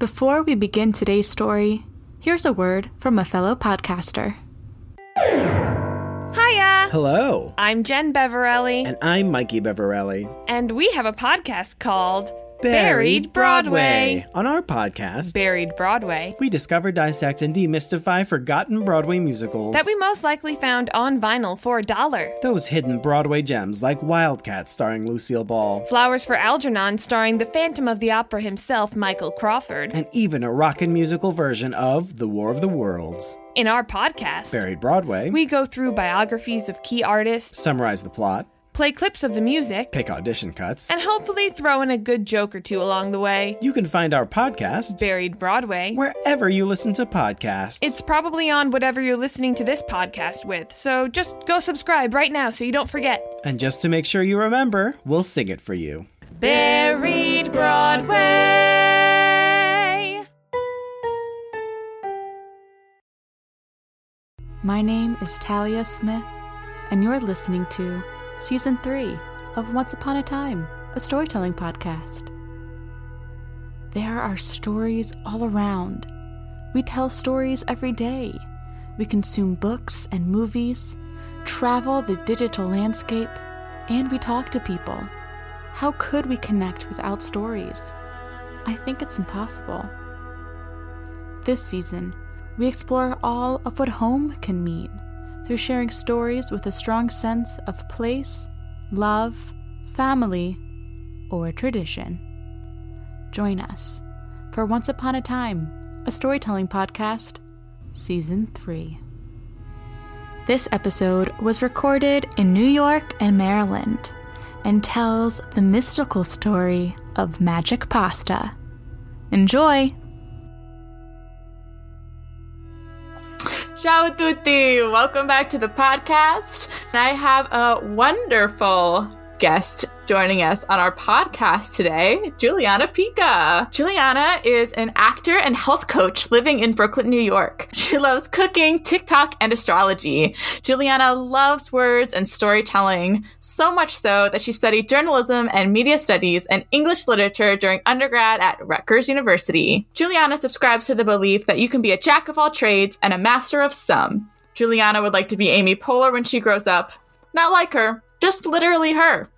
Before we begin today's story, here's a word from a fellow podcaster. Hiya! Hello! I'm Jen Beverelli. And I'm Mikey Beverelli. And we have a podcast called Buried Broadway. On our podcast, Buried Broadway, we discover, dissect, and demystify forgotten Broadway musicals that we most likely found on vinyl for $1. Those hidden Broadway gems like Wildcat starring Lucille Ball, Flowers for Algernon starring the Phantom of the Opera himself, Michael Crawford, and even a rockin' musical version of The War of the Worlds. In our podcast, Buried Broadway, we go through biographies of key artists, summarize the plot, play clips of the music, pick audition cuts, and hopefully throw in a good joke or two along the way. You can find our podcast, Buried Broadway, wherever you listen to podcasts. It's probably on whatever you're listening to this podcast with, so just go subscribe right now so you don't forget. And just to make sure you remember, we'll sing it for you. Buried Broadway! My name is Talia Smith, and you're listening to Season 3 of Once Upon a Time, a storytelling podcast. There are stories all around. We tell stories every day. We consume books and movies, travel the digital landscape, and we talk to people. How could we connect without stories? I think it's impossible. This season, we explore all of what home can mean, through sharing stories with a strong sense of place, love, family, or tradition. Join us for Once Upon a Time, a storytelling podcast, Season 3. This episode was recorded in New York and Maryland and tells the mystical story of magic pasta. Enjoy! Ciao tutti! Welcome back to the podcast. I have a wonderful guest joining us on our podcast today, Juliana Pica. Juliana is an actor and health coach living in Brooklyn, New York. She loves cooking, TikTok, and astrology. Juliana loves words and storytelling, so much so that she studied journalism and media studies and English literature during undergrad at Rutgers University. Juliana subscribes to the belief that you can be a jack of all trades and a master of some. Juliana would like to be Amy Poehler when she grows up. Not like her. Just literally her.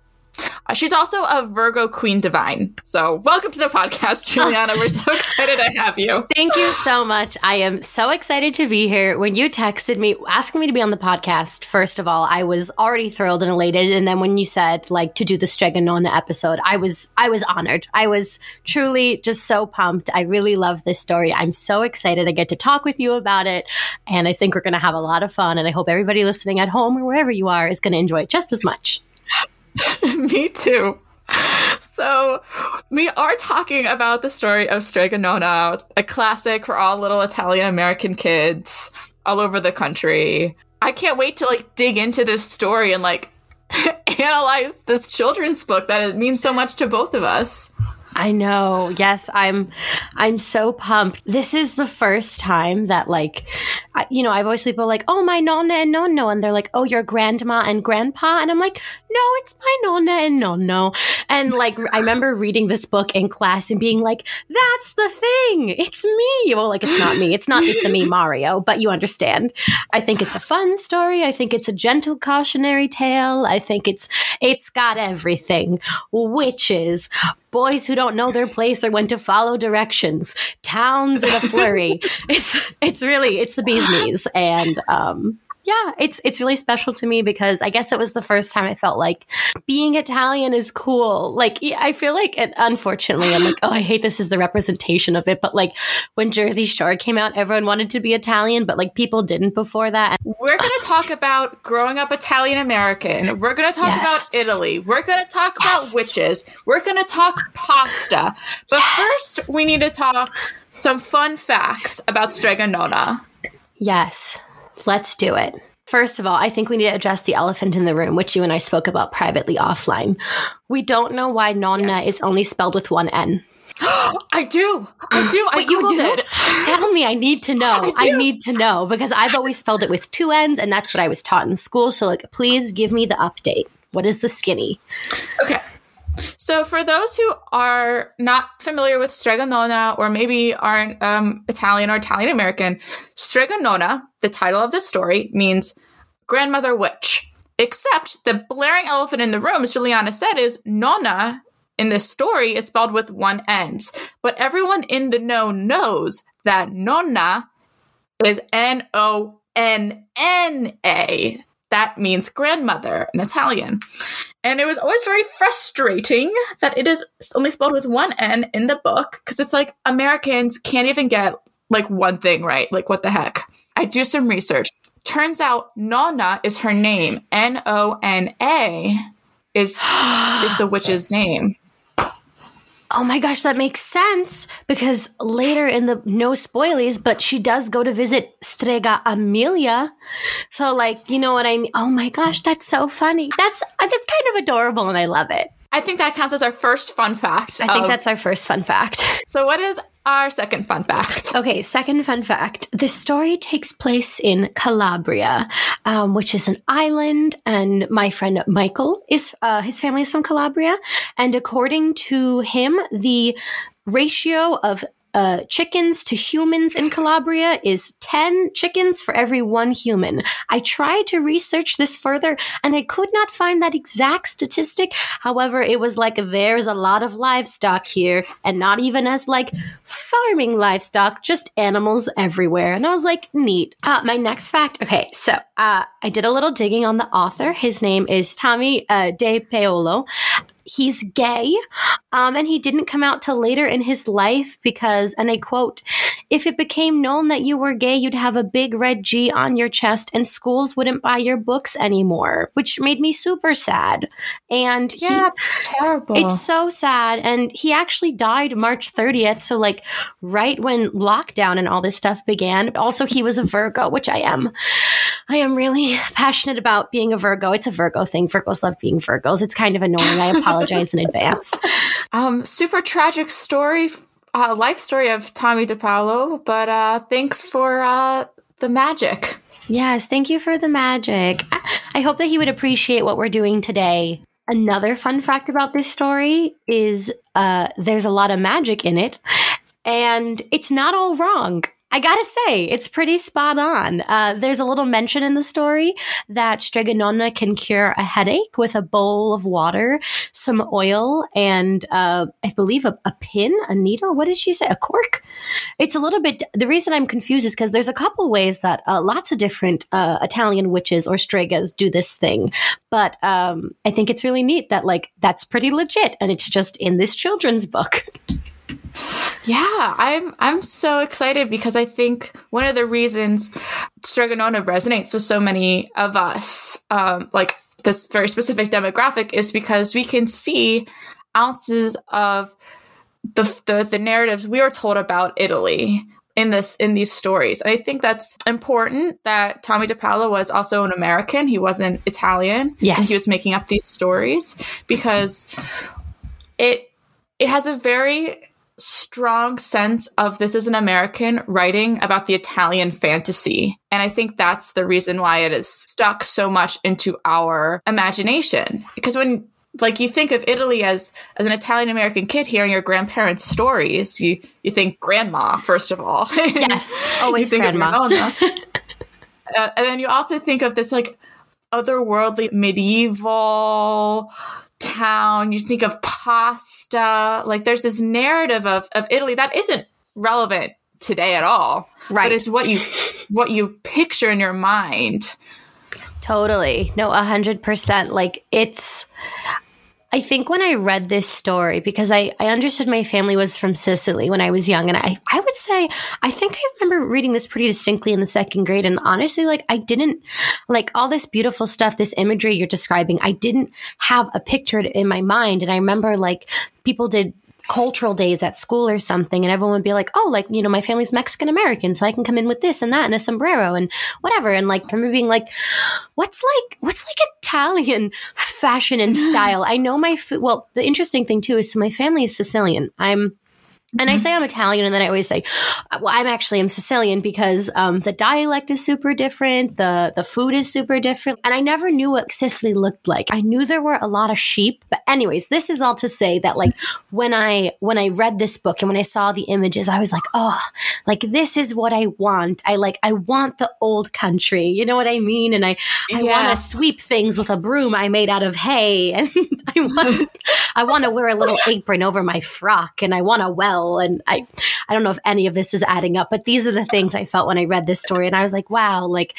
She's also a Virgo queen divine. So welcome to the podcast, Juliana. We're so excited to have you. Thank you so much. I am so excited to be here. When you texted me, asking me to be on the podcast, first of all, I was already thrilled and elated. And then when you said, like, to do the Strega Nona episode, I was honored. I was truly just so pumped. I really love this story. I'm so excited I get to talk with you about it. And I think we're going to have a lot of fun. And I hope everybody listening at home or wherever you are is going to enjoy it just as much. Me too. So we are talking about the story of Strega Nona, a classic for all little Italian-American kids all over the country. I can't wait to dig into this story and analyze this children's book that it means so much to both of us. I know. Yes, I'm so pumped. This is the first time that I've always people oh, my nonna and nonno. And they're like, oh, your grandma and grandpa. And I'm like, no, it's my nonna and nonno. And I remember reading this book in class and being like, that's the thing. It's me. Well, it's not me. It's not It's a Me Mario, but you understand. I think it's a fun story. I think it's a gentle cautionary tale. I think it's got everything. Witches, boys who don't know their place or when to follow directions, towns in a flurry. It's really the bee's knees. And it's really special to me because I guess it was the first time I felt like being Italian is cool. I feel like it, unfortunately, I'm like, oh, I hate this is the representation of it. But when Jersey Shore came out, everyone wanted to be Italian, but people didn't before that. We're going to talk about growing up Italian American. We're going to talk about Italy. We're going to talk about witches. We're going to talk pasta. But first, we need to talk some fun facts about Strega Nona. Yes. Let's do it. First of all, I think we need to address the elephant in the room, which you and I spoke about privately offline. We don't know why Nonna is only spelled with one N. I do. Wait, you Googled it. Tell me, I need to know. I need to know because I've always spelled it with two N's and that's what I was taught in school. So please give me the update. What is the skinny? Okay. So for those who are not familiar with Strega Nona, or maybe aren't Italian or Italian-American, Strega Nona, the title of this story, means grandmother witch. Except the blaring elephant in the room, as Juliana said, is Nona in this story is spelled with one N. But everyone in the know knows that Nonna is Nonna. That means grandmother in Italian. And it was always very frustrating that it is only spelled with one N in the book, because it's like Americans can't even get like one thing right. Like, what the heck? I do some research. Turns out Nonna is her name. Nonna is the witch's name. Oh my gosh, that makes sense, because later in the, no spoilies, but she does go to visit Strega Amelia. So like, you know what I mean? Oh my gosh, that's so funny. That's kind of adorable and I love it. I think that counts as our first fun fact. That's our first fun fact. So what is our second fun fact? Okay, second fun fact. This story takes place in Calabria, which is an island, and my friend Michael, his family is from Calabria, and according to him, the ratio of chickens to humans in Calabria is 10 chickens for every one human. I tried to research this further and I could not find that exact statistic. However, it was like, there's a lot of livestock here, and not even as like farming livestock, just animals everywhere. And I was like, neat. My next fact. Okay. So, I did a little digging on the author. His name is Tomie dePaola. He's gay, and he didn't come out till later in his life because, and I quote, "If it became known that you were gay, you'd have a big red G on your chest and schools wouldn't buy your books anymore," which made me super sad. And yeah, it's terrible. It's so sad. And he actually died March 30th. So like right when lockdown and all this stuff began. Also, he was a Virgo, which I am. I am really passionate about being a Virgo. It's a Virgo thing. Virgos love being Virgos. It's kind of annoying. I apologize in advance. Super tragic story, life story of Tomie dePaola, but thanks for the magic. Yes, thank you for the magic. I hope that he would appreciate what we're doing today. Another fun fact about this story is there's a lot of magic in it, and it's not all wrong. I gotta say, it's pretty spot on. There's a little mention in the story that Strega Nona can cure a headache with a bowl of water, some oil, and I believe a pin, a needle. What did she say? A cork? It's a little bit. The reason I'm confused is because there's a couple ways that lots of different Italian witches or stregas do this thing. But I think it's really neat that like that's pretty legit, and it's just in this children's book. Yeah, I'm so excited because I think one of the reasons Strega Nona resonates with so many of us, like this very specific demographic, is because we can see ounces of the narratives we are told about Italy in these stories. And I think that's important that Tomie dePaola was also an American. He wasn't Italian. Yes. And he was making up these stories because it has a very strong sense of this is an American writing about the Italian fantasy. And I think that's the reason why it is stuck so much into our imagination. Because when like you think of Italy as an Italian-American kid hearing your grandparents' stories, you think grandma, first of all. Yes, always grandma. And then you also think of this like otherworldly medieval town. You think of pasta. Like there's this narrative of Italy that isn't relevant today at all. Right. But it's what you picture in your mind. Totally. No, 100%. Like it's, I think when I read this story, because I understood my family was from Sicily when I was young. And I would say, I think I remember reading this pretty distinctly in the second grade. And honestly, like I didn't, like all this beautiful stuff, this imagery you're describing, I didn't have a picture in my mind. And I remember like people did cultural days at school or something, and everyone would be like, oh, like, you know, my family's Mexican American, so I can come in with this and that and a sombrero and whatever. And like, I remember being like, what's like Italian fashion and style? I know my food. Well, the interesting thing too is, so my family is Sicilian. I'm And I say I'm Italian, and then I always say, well, I'm Sicilian because the dialect is super different. The food is super different. And I never knew what Sicily looked like. I knew there were a lot of sheep. But anyways, this is all to say that, like, when I read this book and when I saw the images, I was like, oh, like, this is what I want. I want the old country. You know what I mean? And I want to sweep things with a broom I made out of hay. And I want to wear a little apron over my frock. And I want a well. And I don't know if any of this is adding up, but these are the things I felt when I read this story. And I was like, wow, like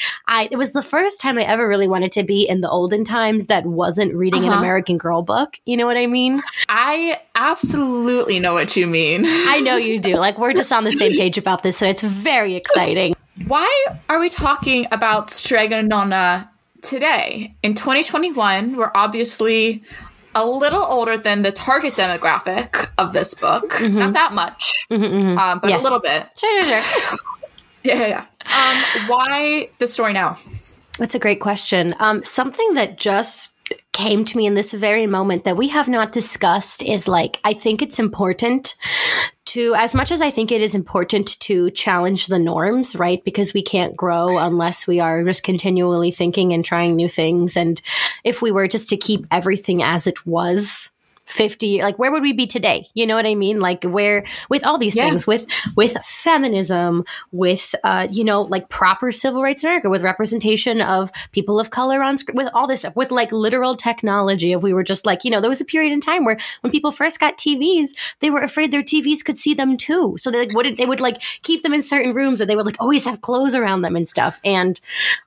it was the first time I ever really wanted to be in the olden times that wasn't reading an American Girl book. You know what I mean? I absolutely know what you mean. I know you do. Like, we're just on the same page about this, and it's very exciting. Why are we talking about Strega Nona today? In 2021, we're obviously a little older than the target demographic of this book. Mm-hmm. Not that much, but a little bit. Sure. Why the story now? That's a great question. Something that just came to me in this very moment that we have not discussed is, like, I think it's important to, as much as I think it is important to challenge the norms, right? Because we can't grow unless we are just continually thinking and trying new things. And if we were just to keep everything as it was 50, like, where would we be today? You know what I mean? Like, where, with all these things, with feminism, with, you know, like, proper civil rights in America, with representation of people of color on screen, with all this stuff, with, like, literal technology. If we were just like, you know, there was a period in time where when people first got TVs, they were afraid their TVs could see them too. So they, like, would like keep them in certain rooms, or they would, like, always have clothes around them and stuff. And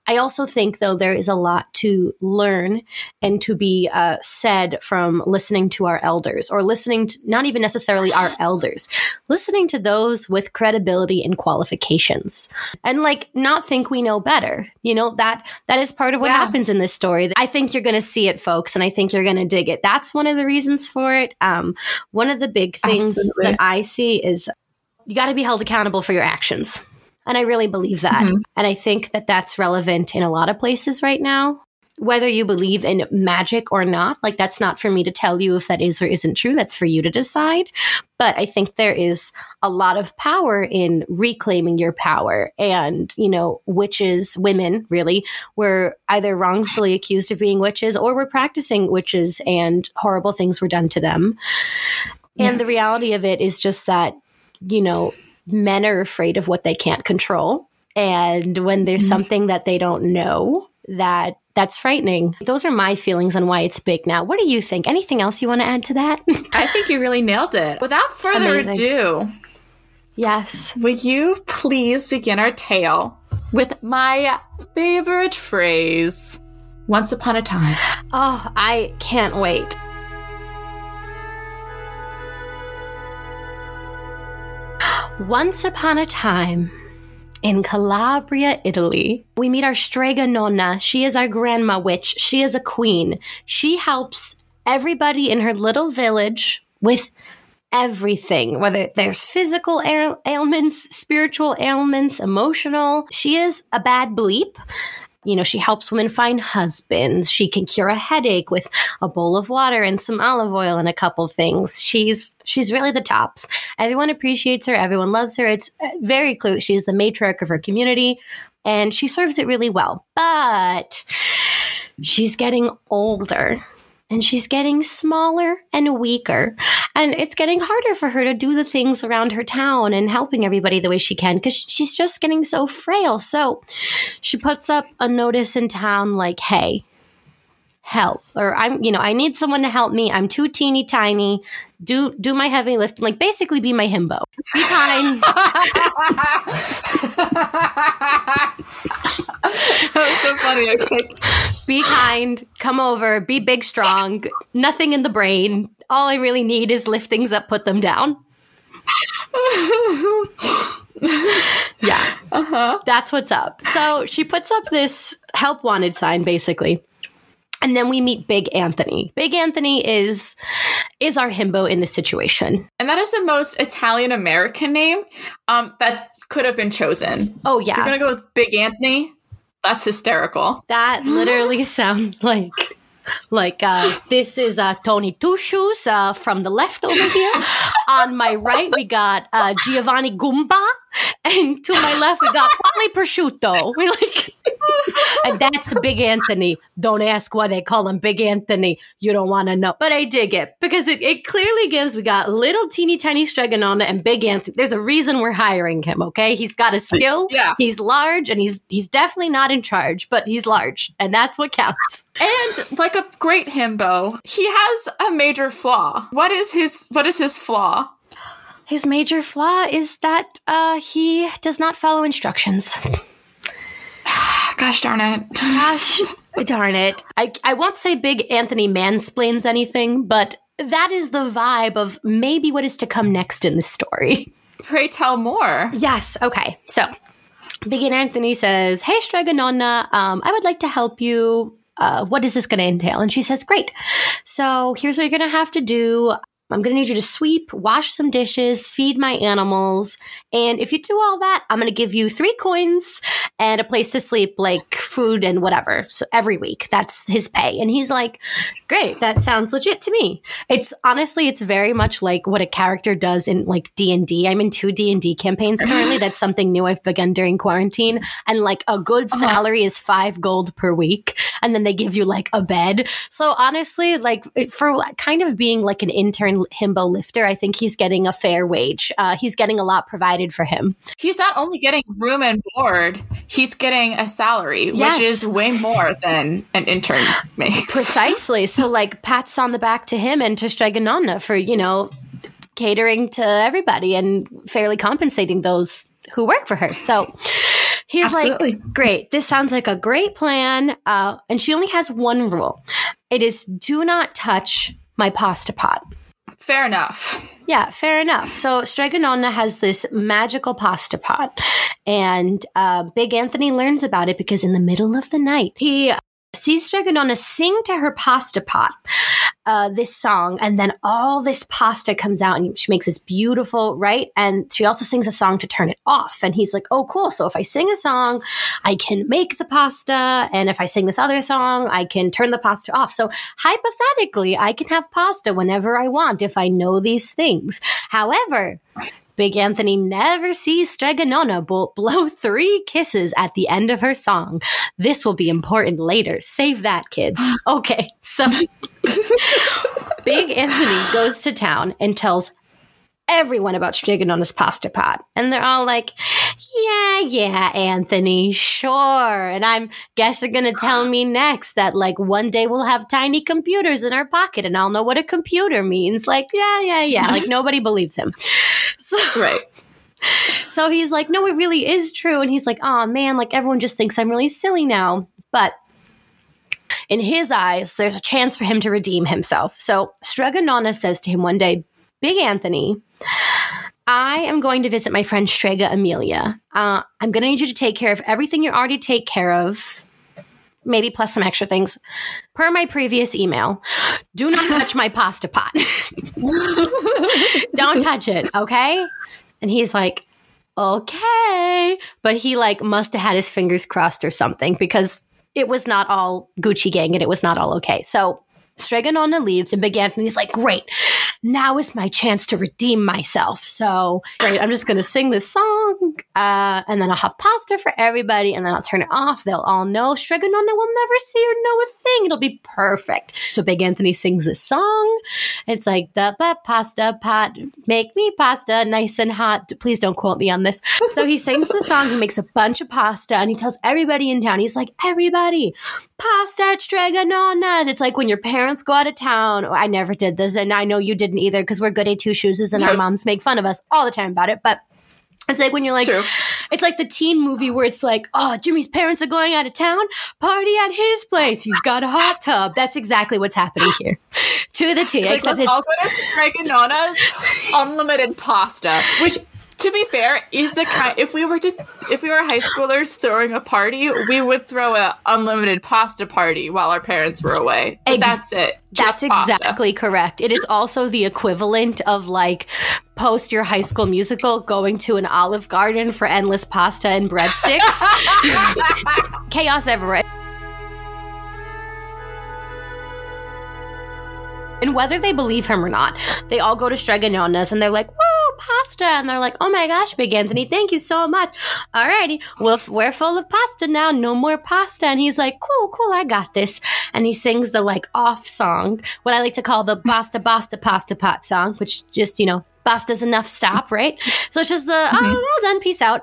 I also think, though, there is a lot to learn and to be said from listening to our elders, or listening to not even necessarily our elders, listening to those with credibility and qualifications, and, like, not think we know better. You know, that is part of what happens in this story. I think you're going to see it, folks, and I think you're going to dig it. That's one of the reasons for it. One of the big things that I see is you got to be held accountable for your actions. And I really believe that. Mm-hmm. And I think that that's relevant in a lot of places right now. Whether you believe in magic or not, like, that's not for me to tell you if that is or isn't true. That's for you to decide. But I think there is a lot of power in reclaiming your power. And, you know, witches, women really, were either wrongfully accused of being witches or were practicing witches, and horrible things were done to them. Yeah. And the reality of it is just that, you know, men are afraid of what they can't control. And when there's something that they don't know, that's frightening. Those are my feelings on why it's big now. What do you think? Anything else you want to add to that? I think you really nailed it. Without further ado, yes, will you please begin our tale with my favorite phrase, Once Upon a Time. Oh, I can't wait. Once upon a time, in Calabria, Italy, we meet our Strega Nonna. She is our grandma witch. She is a queen. She helps everybody in her little village with everything, whether there's physical ailments, spiritual ailments, emotional. She is a bad bleep. You know, she helps women find husbands. She can cure a headache with a bowl of water and some olive oil and a couple things. She's really the tops. Everyone appreciates her. Everyone loves her. It's very clear that she's the matriarch of her community, and she serves it really well. But she's getting older, and she's getting smaller and weaker, and it's getting harder for her to do the things around her town and helping everybody the way she can, because she's just getting so frail. So she puts up a notice in town like, hey, help, or I need someone to help me. I'm too teeny tiny. Do my heavy lifting. Like, basically be my himbo. Be kind. That was so funny. Okay. Be kind. Come over. Be big, strong. Nothing in the brain. All I really need is lift things up, put them down. Yeah. Uh-huh. That's what's up. So she puts up this help wanted sign, basically. And then we meet Big Anthony. Big Anthony is our himbo in this situation. And that is the most Italian-American name that could have been chosen. Oh, yeah. You're going to go with Big Anthony? That's hysterical. That literally sounds like Like, this is Tony Two Shoes from the left over here. On my right, we got Giovanni Gumba. And to my left, we got Polly Prosciutto. We're like, and that's Big Anthony. Don't ask why they call him Big Anthony. You don't want to know. But I dig it because it clearly gives, we got little teeny tiny Strega Nona and Big Anthony. There's a reason we're hiring him, okay? He's got a skill. Yeah. He's large and he's definitely not in charge, but he's large. And that's what counts. And like a great himbo, he has a major flaw. What is his flaw? His major flaw is that he does not follow instructions. Gosh darn it. Gosh darn it. I won't say Big Anthony mansplains anything, but that is the vibe of maybe what is to come next in this story. Pray tell more. Yes. Okay. So Big Anthony says, "Hey, Strega Nona, I would like to help you. What is this going to entail?" And she says, "Great. So here's what you're going to have to do. I'm going to need you to sweep, wash some dishes, feed my animals. And if you do all that, I'm going to give you 3 coins and a place to sleep, like food and whatever. So every week, that's his pay." And he's like, "Great, that sounds legit to me." It's honestly, it's very much like what a character does in like D&D. I'm in 2 D&D campaigns currently. That's something new I've begun during quarantine. And like a good salary is 5 gold per week. And then they give you like a bed. So honestly, like for kind of being like an intern himbo lifter, I think he's getting a fair wage. He's getting a lot provided for him. He's not only getting room and board, he's getting a salary, yes, which is way more than an intern makes. Precisely. So like pats on the back to him and to Strega Nona for, you know, catering to everybody and fairly compensating those who work for her. So he's absolutely like, "Great, this sounds like a great plan." And she only has one rule. It is, do not touch my pasta pot. Fair enough. Yeah, fair enough. So Strega Nona has this magical pasta pot, and Big Anthony learns about it because in the middle of the night, he sees Strega Nona sing to her pasta pot this song, and then all this pasta comes out, and she makes this beautiful, right? And she also sings a song to turn it off, and he's like, "Oh, cool. So if I sing a song, I can make the pasta, and if I sing this other song, I can turn the pasta off. So hypothetically, I can have pasta whenever I want if I know these things." However, Big Anthony never sees Strega Nona blow 3 kisses at the end of her song. This will be important later. Save that, kids. Okay, so Big Anthony goes to town and tells everyone about Strega Nona's pasta pot. And they're all like, yeah, Anthony, sure. And I'm guess you're going to tell me next that like one day we'll have tiny computers in our pocket and I'll know what a computer means. Like, yeah. Like nobody believes him. So, right. So he's like, "No, it really is true." And he's like, "Oh man, like everyone just thinks I'm really silly now." But in his eyes, there's a chance for him to redeem himself. So Strega Nona says to him one day, "Big Anthony, I am going to visit my friend Strega Amelia. I'm going to need you to take care of everything you already take care of, maybe plus some extra things, per my previous email. Do not touch my pasta pot." "Don't touch it, okay?" And he's like, "Okay." But he like must have had his fingers crossed or something because it was not all Gucci Gang and it was not all okay. So Strega Nona leaves and Big Anthony's like, "Great, now is my chance to redeem myself. So great, I'm just going to sing this song and then I'll have pasta for everybody and then I'll turn it off. They'll all know. Strega Nona will never see or know a thing. It'll be perfect." So Big Anthony sings this song. It's like, "The pasta pot, make me pasta nice and hot." Please don't quote me on this. So he sings the song, he makes a bunch of pasta and he tells everybody in town. He's like, "Everybody, pasta at Strega Nona's." It's like when your parents go out of town. Oh, I never did this, and I know you didn't either because we're good at 2 shoes and our moms make fun of us all the time about it. But it's like when you're like, it's like the teen movie where it's like, "Oh, Jimmy's parents are going out of town, party at his place. He's got a hot tub." That's exactly what's happening here. To the T. It's except like, let's all go to Strega Nona's unlimited pasta, which, to be fair, is the kind if we were high schoolers throwing a party, we would throw an unlimited pasta party while our parents were away. But that's it. That's exactly correct. It is also the equivalent of like post your High School Musical going to an Olive Garden for endless pasta and breadsticks. Chaos everywhere. And whether they believe him or not, they all go to Strega Nona's and they're like, whoa, pasta. And they're like, oh my gosh, Big Anthony, thank you so much. Alrighty, well, we're full of pasta now. No more pasta. And he's like, cool, I got this. And he sings the like off song, what I like to call the basta, pasta pot song, which just, pasta's enough, stop, right? So it's just the, oh, well done, peace out.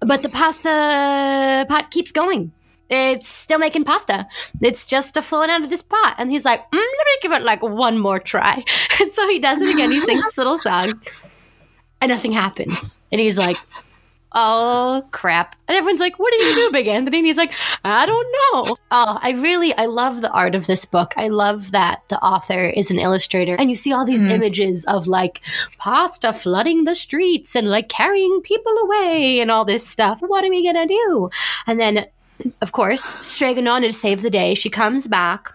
But the pasta pot keeps going. It's still making pasta. It's just flowing out of this pot. And he's like, let me give it like one more try. And so he does it again. He sings this little song. And nothing happens. And he's like, oh, crap. And everyone's like, what did you do, Big Anthony? And he's like, I don't know. Oh, I love the art of this book. I love that the author is an illustrator. And you see all these images of like pasta flooding the streets and like carrying people away and all this stuff. What are we going to do? And then, of course, Strega Nona to save the day. She comes back.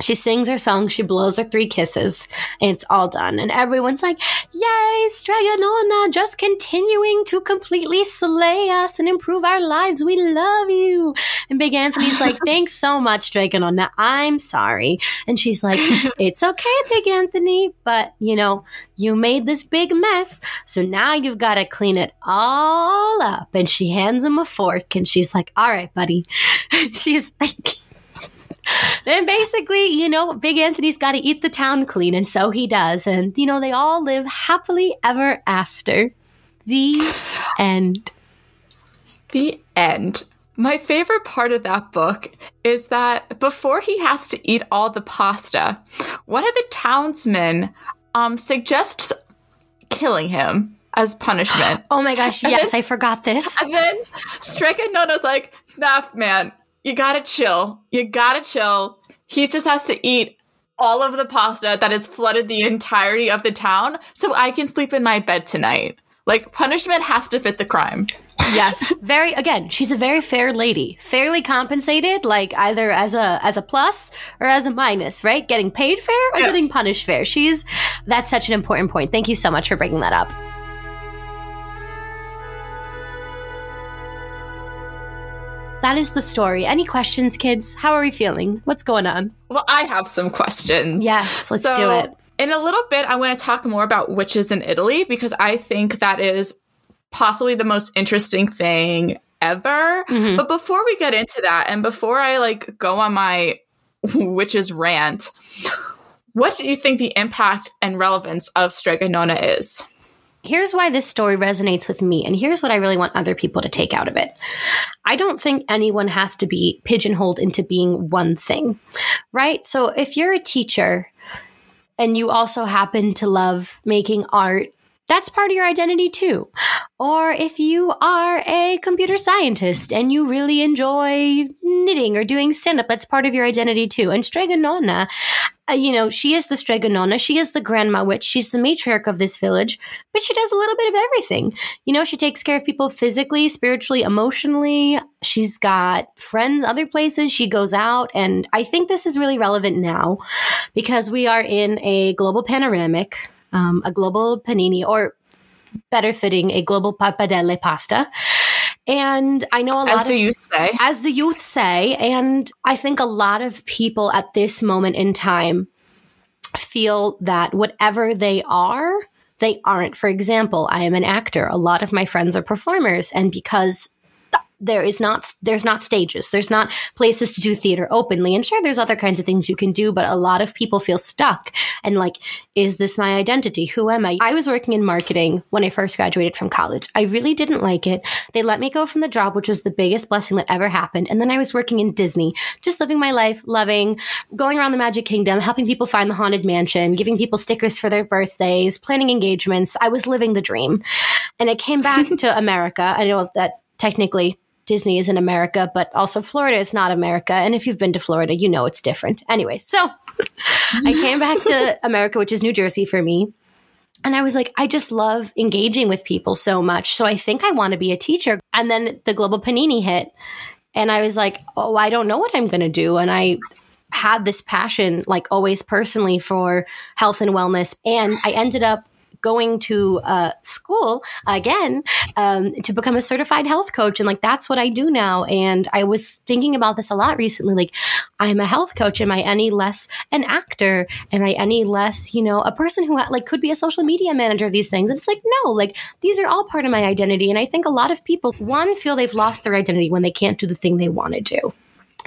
She sings her song. She blows her three kisses. And it's all done. And everyone's like, yay, Strega Nona, just continuing to completely slay us and improve our lives. We love you. And Big Anthony's like, thanks so much, Strega Nona. I'm sorry. And she's like, it's okay, Big Anthony. But, you made this big mess. So now you've got to clean it all up. And she hands him a fork. And she's like, all right, buddy. She's like... And basically, Big Anthony's got to eat the town clean, and so he does. And, they all live happily ever after. The end. The end. My favorite part of that book is that before he has to eat all the pasta, one of the townsmen suggests killing him as punishment. Oh my gosh, yes, I forgot this. And then Strega Nona's like, nah, man. You gotta chill. He just has to eat all of the pasta that has flooded the entirety of the town so I can sleep in my bed tonight. Like, punishment has to fit the crime. Yes. She's a very fair lady. Fairly compensated, like either as a plus or as a minus, right? Getting paid fair or getting punished fair. That's such an important point. Thank you so much for bringing that up. That is the story. Any questions, kids? How are we feeling? What's going on? Well, I have some questions. Yes, let's do it. In a little bit, I want to talk more about witches in Italy because I think that is possibly the most interesting thing ever. Mm-hmm. But before we get into that and before I go on my witches rant, what do you think the impact and relevance of Strega Nona is? Here's why this story resonates with me, and here's what I really want other people to take out of it. I don't think anyone has to be pigeonholed into being one thing, right? So if you're a teacher and you also happen to love making art, that's part of your identity too. Or if you are a computer scientist and you really enjoy knitting or doing stand-up, that's part of your identity too. And Strega Nona, she is the Strega Nona. She is the grandma witch. She's the matriarch of this village, but she does a little bit of everything. She takes care of people physically, spiritually, emotionally. She's got friends other places. She goes out. And I think this is really relevant now because we are in a global panoramic, a global panini, or better fitting, a global pappardelle pasta. And I know as the youth say, and I think a lot of people at this moment in time feel that whatever they are, they aren't. For example, I am an actor. A lot of my friends are performers, and because there's not stages, there's not places to do theater openly. And sure, there's other kinds of things you can do, but a lot of people feel stuck and is this my identity? Who am I? I was working in marketing when I first graduated from college. I really didn't like it. They let me go from the job, which was the biggest blessing that ever happened. And then I was working in Disney, just living my life, loving, going around the Magic Kingdom, helping people find the Haunted Mansion, giving people stickers for their birthdays, planning engagements. I was living the dream. And I came back to America. I know that technically Disney is in America, but also Florida is not America. And if you've been to Florida, it's different. Anyway, so I came back to America, which is New Jersey for me. And I was like, I just love engaging with people so much. So I think I want to be a teacher. And then the global panini hit. And I was like, oh, I don't know what I'm going to do. And I had this passion, always personally for health and wellness. And I ended up going to school again to become a certified health coach. And like, that's what I do now. And I was thinking about this a lot recently. Like, I'm a health coach. Am I any less an actor? Am I any less, you know, a person who like could be a social media manager of these things? And it's like, no, like these are all part of my identity. And I think a lot of people, one, feel they've lost their identity when they can't do the thing they want to do.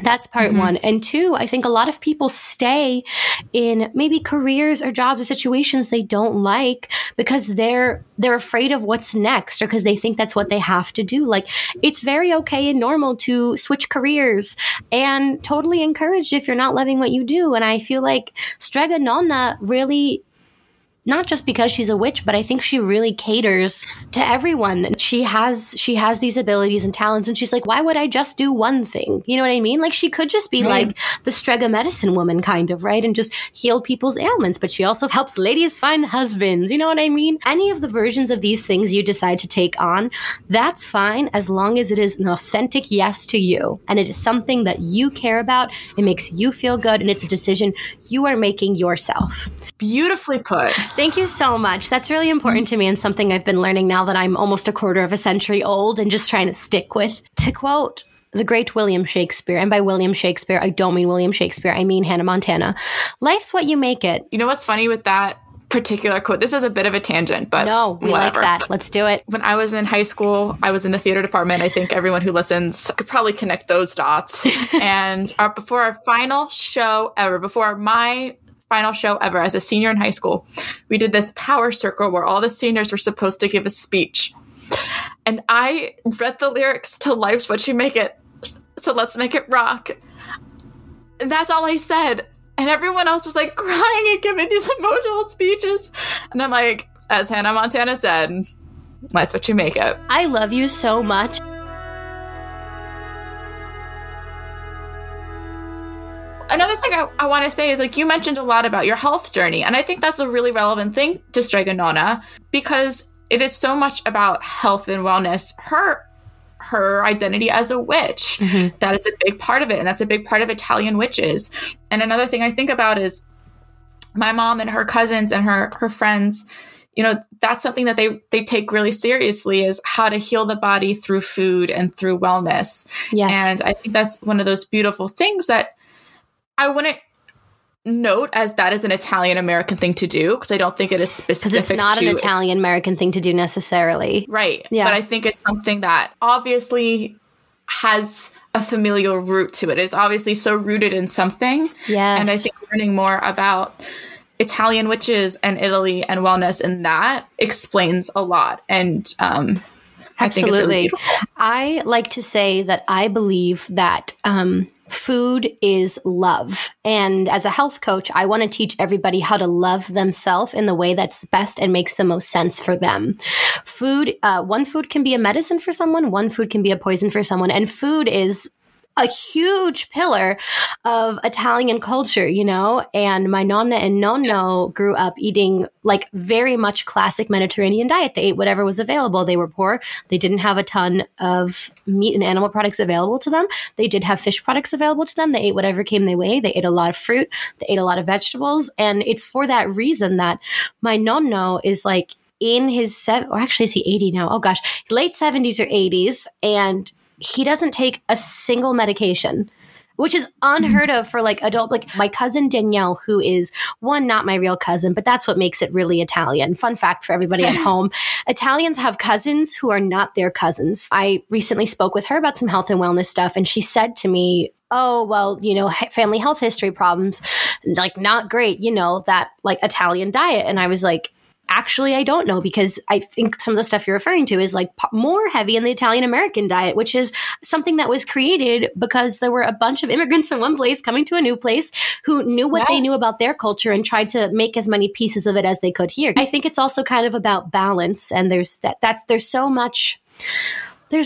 That's part one. And two, I think a lot of people stay in maybe careers or jobs or situations they don't like because they're afraid of what's next, or because they think that's what they have to do. Like, it's very okay and normal to switch careers, and totally encouraged if you're not loving what you do. And I feel like Strega Nona really, not just because she's a witch, but I think she really caters to everyone. She has these abilities and talents, and she's like, why would I just do one thing? You know what I mean? Like, she could just be like the Strega medicine woman, kind of, right? And just heal people's ailments. But she also helps ladies find husbands. You know what I mean? Any of the versions of these things you decide to take on, that's fine, as long as it is an authentic yes to you. And it is something that you care about. It makes you feel good. And it's a decision you are making yourself. Beautifully put. Thank you so much. That's really important to me, and something I've been learning now that I'm almost a quarter of a century old and just trying to stick with. To quote the great William Shakespeare, and by William Shakespeare, I don't mean William Shakespeare, I mean Hannah Montana, life's what you make it. You know what's funny with that particular quote? This is a bit of a tangent, but no, we whatever. Like that. Let's do it. When I was in high school, I was in the theater department. I think everyone who listens could probably connect those dots. And before our final show ever, before my final show ever as a senior in high school, we did this power circle where all the seniors were supposed to give a speech. And I read the lyrics to Life's What You Make It, so let's make it rock. And that's all I said. And everyone else was like crying and giving these emotional speeches. And I'm like, as Hannah Montana said, life's what you make it. I love you so much. Another thing I want to say is, like, you mentioned a lot about your health journey, and I think that's a really relevant thing to Strega Nona, because it is so much about health and wellness. Her identity as a witch, that is a big part of it, and that's a big part of Italian witches. And another thing I think about is my mom and her cousins and her friends, you know, that's something that they take really seriously, is how to heal the body through food and through wellness. Yes. And I think that's one of those beautiful things that I wouldn't note as that is an Italian-American thing to do, because I don't think it is specific to... Because it's not an Italian-American thing to do necessarily. Right. Yeah. But I think it's something that obviously has a familial root to it. It's obviously so rooted in something. Yes. And I think learning more about Italian witches and Italy and wellness and that explains a lot. And absolutely. I think it's really... I like to say that I believe that... food is love. And as a health coach, I want to teach everybody how to love themselves in the way that's best and makes the most sense for them. Food, one food can be a medicine for someone, one food can be a poison for someone, and food is a huge pillar of Italian culture, you know? And my nonna and nonno grew up eating like very much classic Mediterranean diet. They ate whatever was available. They were poor. They didn't have a ton of meat and animal products available to them. They did have fish products available to them. They ate whatever came their way. They ate a lot of fruit. They ate a lot of vegetables. And it's for that reason that my nonno is like in his is he 80 now? Oh gosh, late 70s or 80s. And he doesn't take a single medication, which is unheard of for like adult. Like my cousin Danielle, who is one, not my real cousin, but that's what makes it really Italian. Fun fact for everybody at home. Italians have cousins who are not their cousins. I recently spoke with her about some health and wellness stuff, and she said to me, oh, well, you know, family health history problems, like not great, you know, that like Italian diet. And I was like, actually, I don't know, because I think some of the stuff you're referring to is like more heavy in the Italian-American diet, which is something that was created because there were a bunch of immigrants from one place coming to a new place who knew what they knew about their culture and tried to make as many pieces of it as they could here. I think it's also kind of about balance, and there's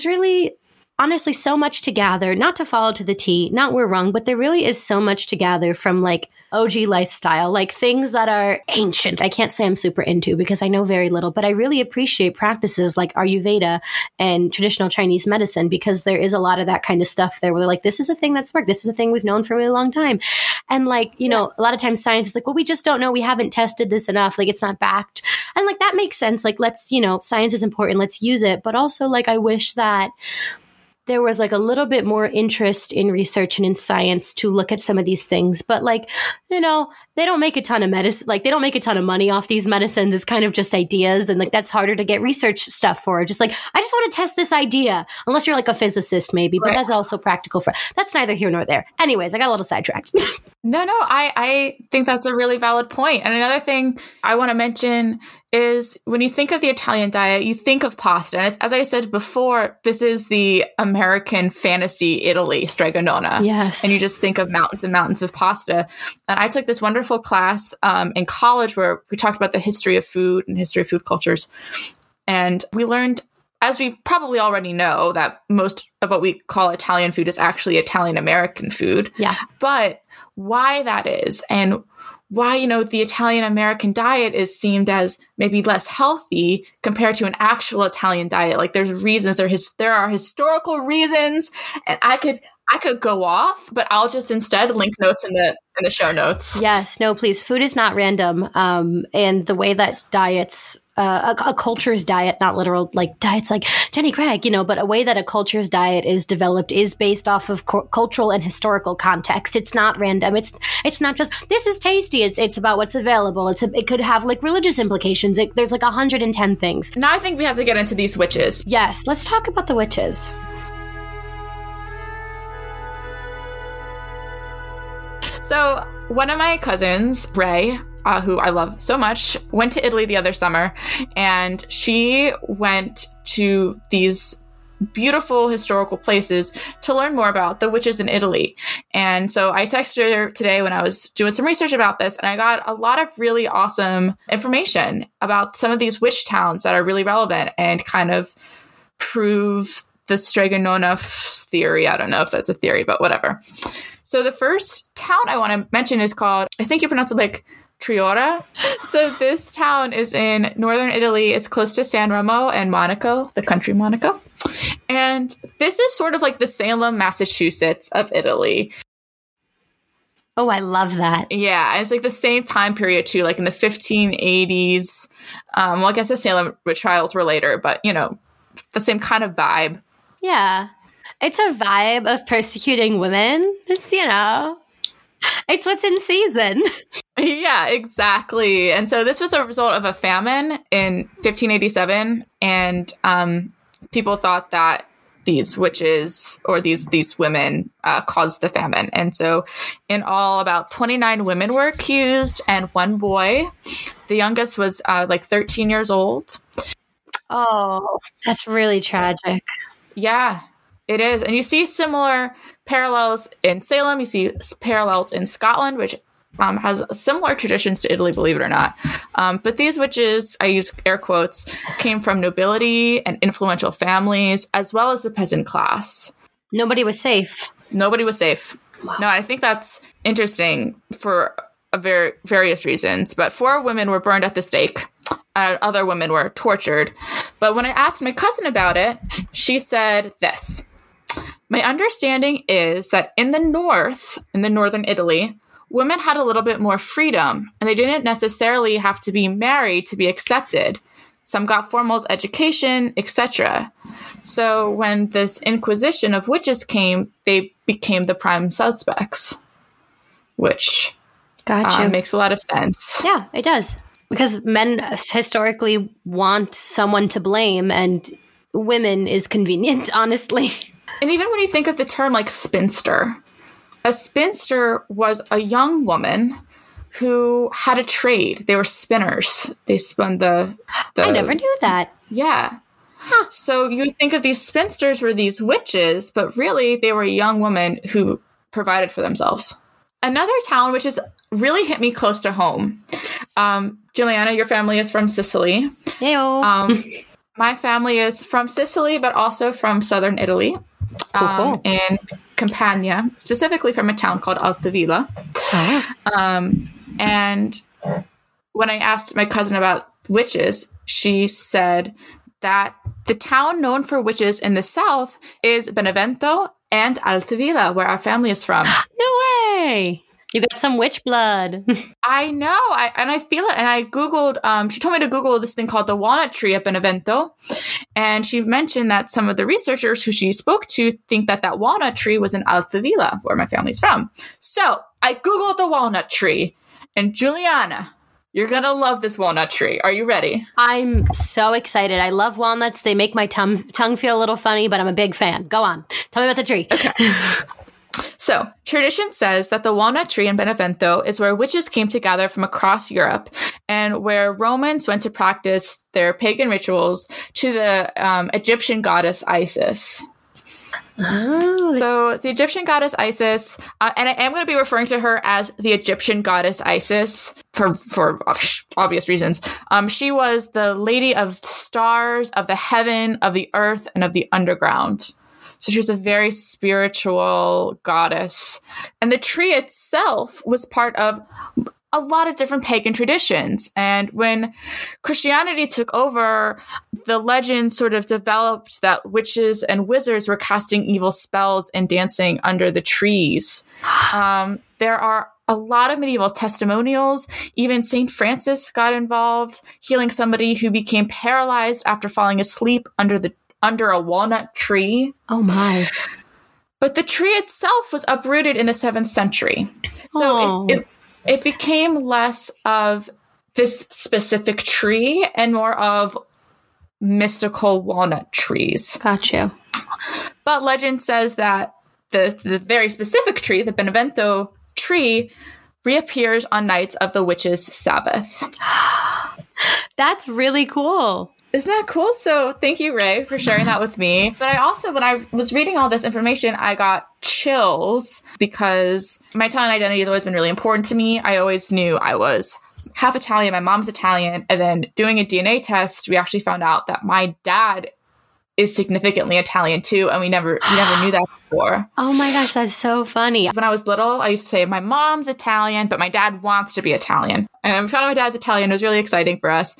really... honestly, so much to gather, not to follow to the T, not we're wrong, but there really is so much to gather from like OG lifestyle, like things that are ancient. I can't say I'm super into because I know very little, but I really appreciate practices like Ayurveda and traditional Chinese medicine because there is a lot of that kind of stuff there where they're like, this is a thing that's worked. This is a thing we've known for a really long time. And like, you know, a lot of times science is like, well, we just don't know. We haven't tested this enough. Like it's not backed. And like, that makes sense. Like let's, you know, science is important. Let's use it. But also like, I wish that there was like a little bit more interest in research and in science to look at some of these things. But like, you know, they don't make a ton of medicine. Like they don't make a ton of money off these medicines. It's kind of just ideas. And like, that's harder to get research stuff for. Just like, I just want to test this idea, unless you're like a physicist maybe, but that's also practical for, that's neither here nor there. Anyways, I got a little sidetracked. I think that's a really valid point. And another thing I want to mention is when you think of the Italian diet, you think of pasta. And as I said before, this is the American fantasy Italy, Strega Nona. Yes. And you just think of mountains and mountains of pasta. And I took this wonderful class in college where we talked about the history of food and history of food cultures. And we learned, as we probably already know, that most of what we call Italian food is actually Italian-American food. Yeah. But why that is and why, you know, the Italian-American diet is seen as maybe less healthy compared to an actual Italian diet. Like there's reasons, there are historical reasons, and I could go off, but I'll just instead link notes in the show notes. Yes, no, please. Food is not random. And the way that diets, a culture's diet, not literal, like diets like Jenny Craig, you know, but a way that a culture's diet is developed is based off of cultural and historical context. It's not random. It's not just, this is tasty. It's about what's available. It could have like religious implications. There's like 110 things. Now I think we have to get into these witches. Yes. Let's talk about the witches. So one of my cousins, Ray, who I love so much, went to Italy the other summer, and she went to these beautiful historical places to learn more about the witches in Italy. And so I texted her today when I was doing some research about this, and I got a lot of really awesome information about some of these witch towns that are really relevant and kind of prove the Strega Nona theory. I don't know if that's a theory, but whatever. So the first town I want to mention is called, I think you pronounce it like Triora. So this town is in northern Italy. It's close to San Remo and Monaco, the country Monaco. And this is sort of like the Salem, Massachusetts of Italy. Oh, I love that. Yeah. And it's like the same time period too, like in the 1580s. Well, I guess the Salem trials were later, but you know, the same kind of vibe. Yeah. It's a vibe of persecuting women. It's, you know, it's what's in season. Yeah, exactly. And so this was a result of a famine in 1587. And people thought that these witches or these women caused the famine. And so in all, about 29 women were accused and one boy. The youngest was 13 years old. Oh, that's really tragic. Yeah, it is. And you see similar parallels in Salem. You see parallels in Scotland, which has similar traditions to Italy, believe it or not. But these witches, I use air quotes, came from nobility and influential families, as well as the peasant class. Nobody was safe. Nobody was safe. Wow. No, I think that's interesting for various reasons. But 4 women were burned at the stake. Other women were tortured. But when I asked my cousin about it, she said this. My understanding is that in the north, in the northern Italy, women had a little bit more freedom, and they didn't necessarily have to be married to be accepted. Some got formal education, etc. So when this inquisition of witches came, they became the prime suspects, which makes a lot of sense. Yeah, it does. Because men historically want someone to blame, and women is convenient, honestly. And even when you think of the term like spinster, a spinster was a young woman who had a trade. They were spinners. They spun I never knew that. Yeah. Huh. So you think of these spinsters were these witches, but really they were a young woman who provided for themselves. Another town which has really hit me close to home. Juliana, your family is from Sicily. Heyo. My family is from Sicily, but also from southern Italy, cool. In Campania, specifically from a town called Altavilla. And when I asked my cousin about witches, she said that the town known for witches in the South is Benevento and Altavilla, where our family is from. No way! You got some witch blood. I know. I feel it. And I Googled, she told me to Google this thing called the walnut tree at Benevento. And she mentioned that some of the researchers who she spoke to think that that walnut tree was in Altavilla, where my family's from. So I Googled the walnut tree. And Juliana, you're going to love this walnut tree. Are you ready? I'm so excited. I love walnuts. They make my tongue feel a little funny, but I'm a big fan. Go on. Tell me about the tree. Okay. So, tradition says that the walnut tree in Benevento is where witches came to gather from across Europe and where Romans went to practice their pagan rituals to the Egyptian goddess Isis. Oh. So, the Egyptian goddess Isis, and I am going to be referring to her as the Egyptian goddess Isis for obvious reasons. She was the lady of stars, of the heaven, of the earth, and of the underground. So she was a very spiritual goddess. And the tree itself was part of a lot of different pagan traditions. And when Christianity took over, the legend sort of developed that witches and wizards were casting evil spells and dancing under the trees. There are a lot of medieval testimonials. Even St. Francis got involved, healing somebody who became paralyzed after falling asleep under a walnut tree. Oh my. But the tree itself was uprooted in the 7th century. So it became less of this specific tree and more of mystical walnut trees. Got you. But legend says that the very specific tree, the Benevento tree, reappears on nights of the witches' Sabbath. That's really cool. Isn't that cool? So thank you, Ray, for sharing that with me. But I also, when I was reading all this information, I got chills because my Italian identity has always been really important to me. I always knew I was half Italian. My mom's Italian. And then doing a DNA test, we actually found out that my dad is significantly Italian too. And we never knew that before. Oh my gosh, that's so funny. When I was little, I used to say, my mom's Italian, but my dad wants to be Italian. And I found out my dad's Italian. It was really exciting for us.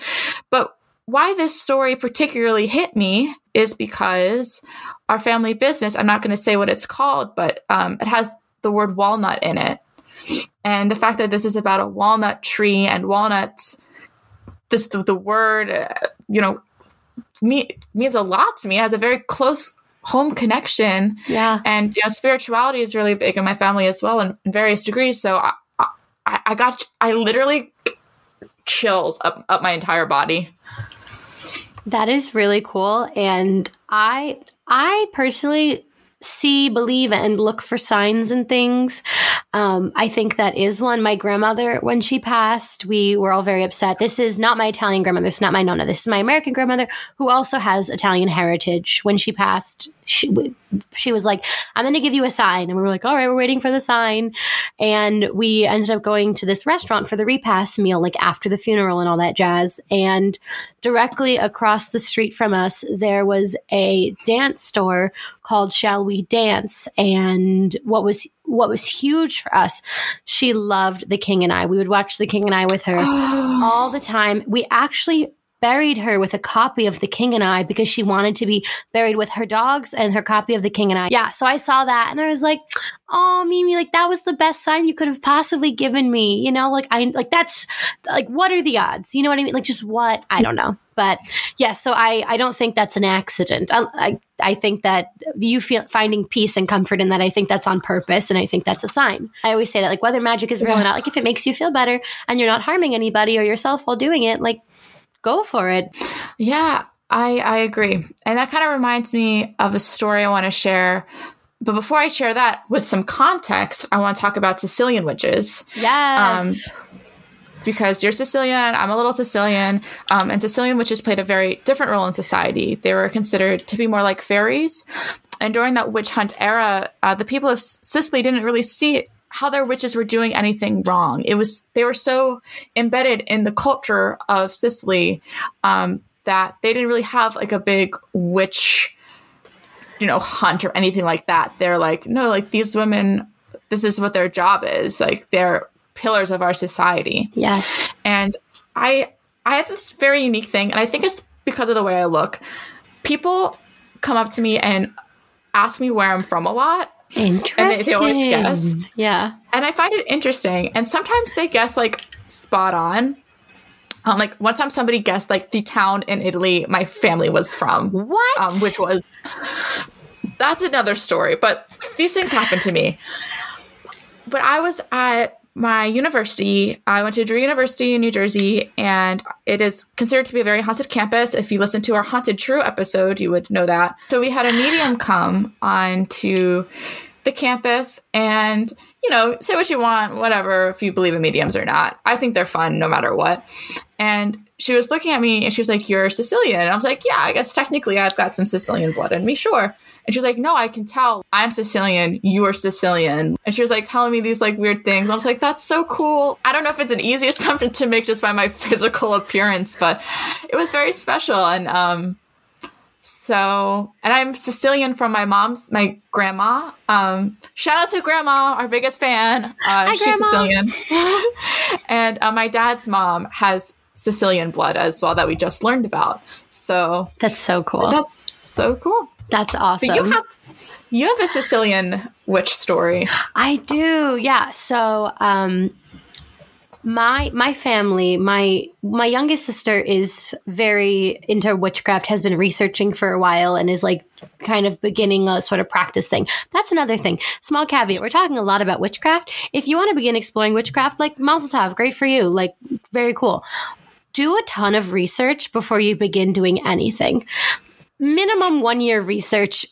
But why this story particularly hit me is because our family business, I'm not going to say what it's called, but it has the word walnut in it. And the fact that this is about a walnut tree and walnuts, this the word, means a lot to me. It has a very close home connection. Yeah. And, spirituality is really big in my family as well in various degrees. So I literally chills up my entire body. That is really cool, and I personally believe, and look for signs and things. I think that is one. My grandmother, when she passed, we were all very upset. This is not my Italian grandmother. This is not my Nonna. This is my American grandmother, who also has Italian heritage. When she passed, she was like, I'm going to give you a sign. And we were like, all right, we're waiting for the sign. And we ended up going to this restaurant for the repast meal, like after the funeral and all that jazz. And directly across the street from us, there was a dance store called Shall We Dance. And what was huge for us, she loved The King and I. We would watch The King and I with her all the time. We actually buried her with a copy of The King and I because she wanted to be buried with her dogs and her copy of The King and I. Yeah, so I saw that and I was like, oh, Mimi, like that was the best sign you could have possibly given me. That's like, what are the odds? You know what I mean? Like, just what? I don't know. But yeah, so I don't think that's an accident. I think that you finding peace and comfort in that, I think that's on purpose. And I think that's a sign. I always say that, like, whether magic is real or not, like if it makes you feel better and you're not harming anybody or yourself while doing it, like, go for it. Yeah, I agree. And that kind of reminds me of a story I want to share. But before I share that with some context, I want to talk about Sicilian witches. Yes. Because you're Sicilian, I'm a little Sicilian, and Sicilian witches played a very different role in society. They were considered to be more like fairies. And during that witch hunt era, the people of Sicily didn't really see how their witches were doing anything wrong. They were so embedded in the culture of Sicily that they didn't really have like a big witch, hunt or anything like that. They're like, no, like these women this is what their job is. Like, they're pillars of our society. Yes. And I have this very unique thing, and I think it's because of the way I look. People come up to me and ask me where I'm from a lot. Interesting. And they always guess. Yeah. And I find it interesting. And sometimes they guess, like, spot on. Like, one time somebody guessed, like, the town in Italy my family was from. What? Which was... That's another story, but these things happened to me. But I was at my university. I went to Drew University in New Jersey, and it is considered to be a very haunted campus. If you listen to our Haunted Drew episode, you would know that. So we had a medium come on to the campus, and, you know, say what you want, whatever, if you believe in mediums or not. I think they're fun no matter what. And she was looking at me, and she was like, "You're Sicilian." And I was like, "Yeah, I guess technically I've got some Sicilian blood in me, sure." And she was like, "No, I can tell. I'm Sicilian. You're Sicilian." And she was, like, telling me these, like, weird things. I was like, that's so cool. I don't know if it's an easy assumption to make just by my physical appearance, but it was very special. And so I'm Sicilian from my grandma. Shout out to Grandma, our biggest fan. Hi, she's Grandma. Sicilian. And my dad's mom has Sicilian blood as well that we just learned about. So that's so cool. That's so cool. That's awesome. But you have a Sicilian witch story. I do, yeah. So my family, my youngest sister is very into witchcraft, has been researching for a while, and is, like, kind of beginning a sort of practice thing. That's another thing. Small caveat. We're talking a lot about witchcraft. If you want to begin exploring witchcraft, like, mazel tov, great for you. Like, very cool. Do a ton of research before you begin doing anything. Minimum 1 year research.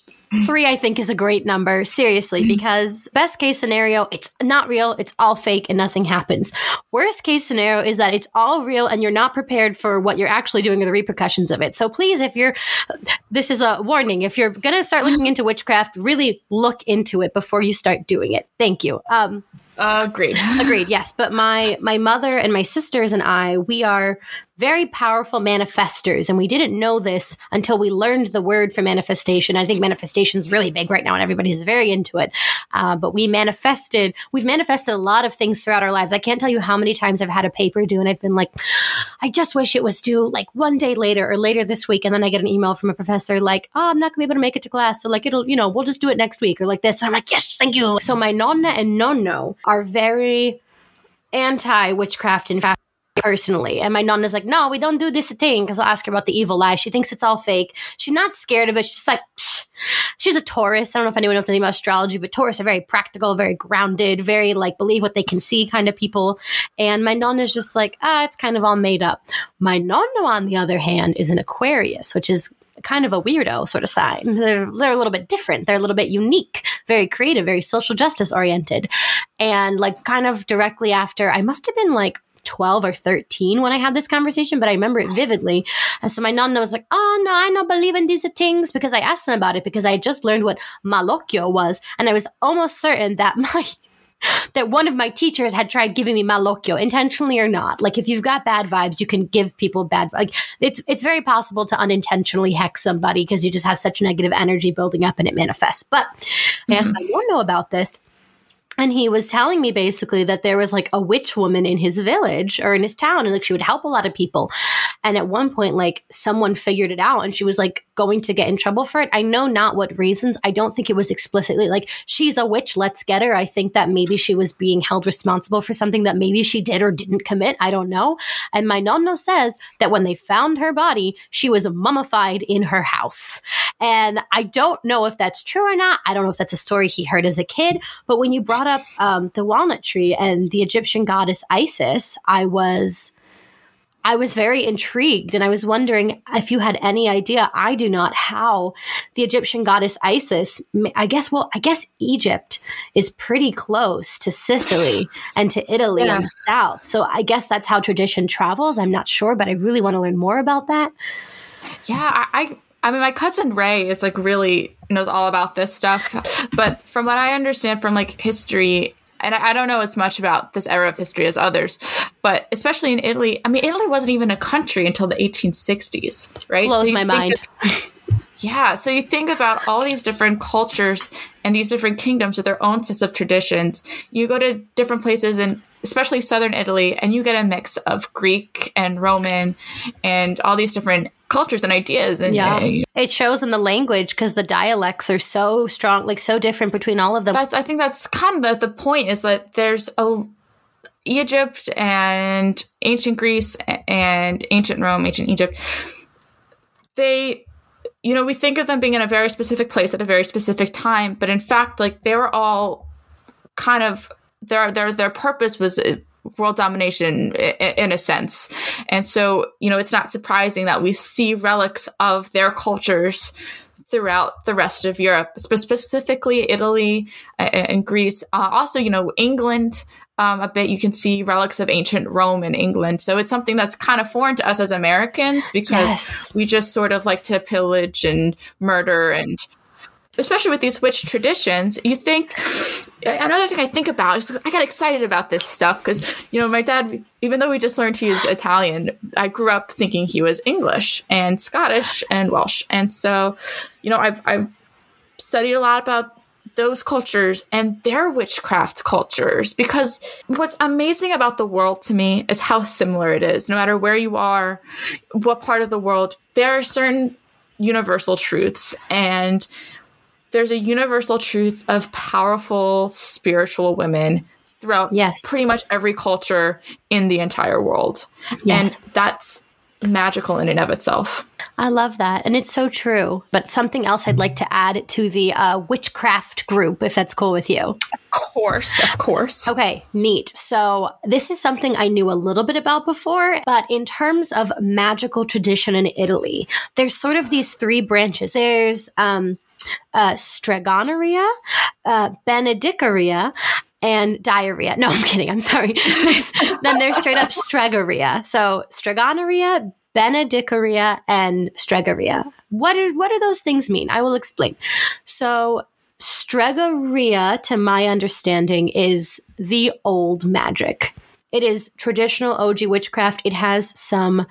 3, I think, is a great number, seriously, because best case scenario, it's not real, it's all fake, and nothing happens. Worst case scenario is that it's all real and you're not prepared for what you're actually doing or the repercussions of it. So please, this is a warning, if you're going to start looking into witchcraft, really look into it before you start doing it. Thank you. Agreed, yes. But my mother and my sisters and I, we are very powerful manifestors, and we didn't know this until we learned the word for manifestation. I think manifestation is really big right now, and everybody's very into it. But we've manifested a lot of things throughout our lives. I can't tell you how many times I've had a paper due, and I've been like, I just wish it was due like one day later or later this week, and then I get an email from a professor like, "Oh, I'm not gonna be able to make it to class, so like we'll just do it next week," or like this. And I'm like, "Yes, thank you." So my nonna and nonno are very anti-witchcraft, in fact. Personally. And my nonna's like, "No, we don't do this thing," because I'll ask her about the evil eye. She thinks it's all fake. She's not scared of it. She's just like, psh. She's a Taurus. I don't know if anyone knows anything about astrology, but Taurus are very practical, very grounded, very like believe what they can see kind of people. And my nonna's just like, it's kind of all made up. My nonna, on the other hand, is an Aquarius, which is kind of a weirdo sort of sign. They're a little bit different. They're a little bit unique, very creative, very social justice oriented. And like kind of directly after, I must have been like 12 or 13 when I had this conversation, but I remember it vividly. And so my nonna was like, "Oh no, I don't believe in these things," because I asked them about it, because I had just learned what malocchio was, and I was almost certain that that one of my teachers had tried giving me malocchio, intentionally or not. Like, if you've got bad vibes, you can give people bad vibes. Like, it's very possible to unintentionally hex somebody because you just have such negative energy building up and it manifests. But I asked my nonno about this. And he was telling me basically that there was like a witch woman in his village or in his town, and like she would help a lot of people. And at one point, like someone figured it out, and she was like going to get in trouble for it. I know not what reasons. I don't think it was explicitly like, "She's a witch, let's get her." I think that maybe she was being held responsible for something that maybe she did or didn't commit. I don't know. And my nonno says that when they found her body, she was mummified in her house. And I don't know if that's true or not. I don't know if that's a story he heard as a kid. But when you brought up the walnut tree and the Egyptian goddess Isis, I was very intrigued, and I was wondering if you had any idea, I do not, how the Egyptian goddess Isis, I guess Egypt is pretty close to Sicily and to Italy on the south. So I guess that's how tradition travels. I'm not sure, but I really want to learn more about that. Yeah, I mean, my cousin Ray is like really knows all about this stuff, but from what I understand from like history, and I don't know as much about this era of history as others, but especially in Italy, I mean, Italy wasn't even a country until the 1860s, right? Blows my mind. Yeah. So you think about all these different cultures and these different kingdoms with their own sets of traditions. You go to different places, and especially southern Italy, and you get a mix of Greek and Roman and all these different cultures and ideas. And yeah, it shows in the language, because the dialects are so strong, like so different between all of them. I think that's kind of the point, is that there's Egypt and ancient Greece and ancient Rome, ancient Egypt. They, you know, we think of them being in a very specific place at a very specific time, but in fact, like, they were all kind of, their purpose was world domination in a sense. And so, you know, it's not surprising that we see relics of their cultures throughout the rest of Europe, specifically Italy and Greece. Also, you know, England, a bit, you can see relics of ancient Rome in England. So it's something that's kind of foreign to us as Americans, because we just sort of like to pillage and murder, and especially with these witch traditions, you think, another thing I think about is, I got excited about this stuff because, you know, my dad, even though we just learned he was Italian, I grew up thinking he was English and Scottish and Welsh. And so, you know, I've studied a lot about those cultures and their witchcraft cultures, because what's amazing about the world to me is how similar it is. No matter where you are, what part of the world, there are certain universal truths, and there's a universal truth of powerful spiritual women throughout pretty much every culture in the entire world. Yes. And that's magical in and of itself. I love that. And it's so true. But something else I'd like to add to the witchcraft group, if that's cool with you. Of course. Okay, neat. So this is something I knew a little bit about before, but in terms of magical tradition in Italy, there's sort of these three branches. There's Stregoneria, Benedicaria, and diarrhea. No, I'm kidding. I'm sorry. Then there's straight up Stregoneria. So Stregoneria, Benedicaria, and Stregoneria. What do those things mean? I will explain. So Stregoneria, to my understanding, is the old magic. It is traditional OG witchcraft. It has some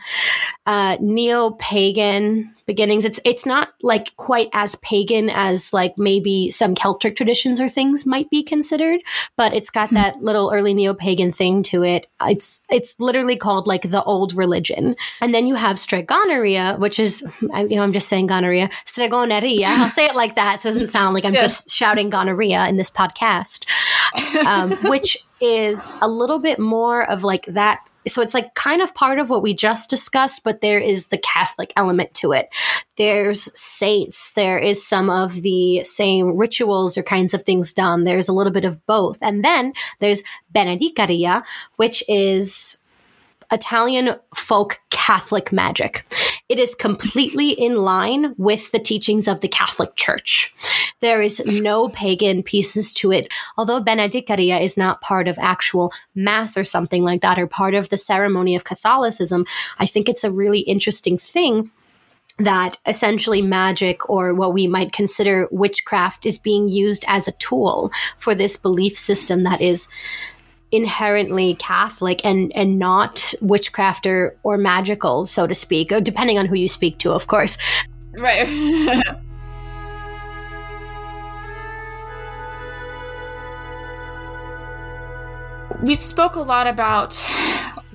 neo-pagan beginnings. It's not like quite as pagan as like maybe some Celtic traditions or things might be considered, but it's got that little early neo-pagan thing to it. It's literally called like the old religion. And then you have Stregoneria, which is, I'm just saying gonorrhea, Stregoneria. I'll say it like that so it doesn't sound like I'm just shouting gonorrhea in this podcast, which is a little bit more of like that. So it's like kind of part of what we just discussed, but there is the Catholic element to it. There's saints. There is some of the same rituals or kinds of things done. There's a little bit of both. And then there's Benedicaria, which is Italian folk Catholic magic. It is completely in line with the teachings of the Catholic Church. There is no pagan pieces to it, although Benedicaria is not part of actual mass or something like that, or part of the ceremony of Catholicism. I think it's a really interesting thing that essentially magic, or what we might consider witchcraft, is being used as a tool for this belief system that is inherently Catholic and not witchcraft or magical, so to speak, depending on who you speak to, of course. Right. We spoke a lot about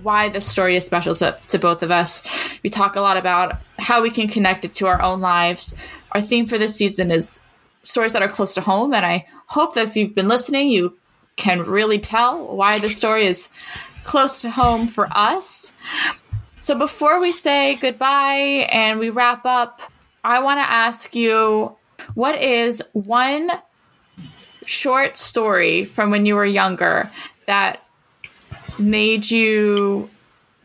why this story is special to both of us. We talk a lot about how we can connect it to our own lives. Our theme for this season is stories that are close to home, and I hope that if you've been listening, you can really tell why the story is close to home for us. So before we say goodbye and we wrap up, I want to ask you, what is one short story from when you were younger that made you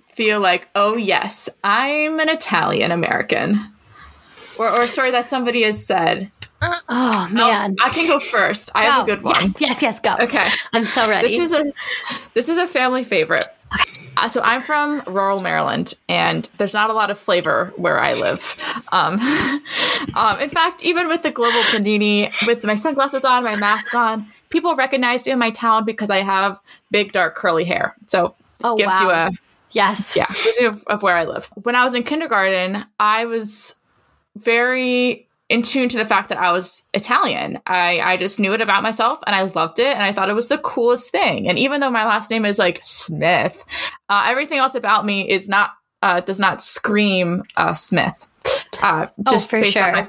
feel like, oh yes, I'm an Italian-American? Or a story that somebody has said. Oh, man. I can go first. I have a good one. Yes, go. Okay. I'm so ready. This is a family favorite. Okay. So I'm from rural Maryland, and there's not a lot of flavor where I live. In fact, even with the global pandini, with my sunglasses on, my mask on, people recognize me in my town because I have big, dark, curly hair. So it gives you a... Yes. Yeah, gives you of where I live. When I was in kindergarten, I was very in tune to the fact that I was Italian. I just knew it about myself and I loved it. And I thought it was the coolest thing. And even though my last name is like Smith, everything else about me is not, does not scream Smith. Just for based sure. on my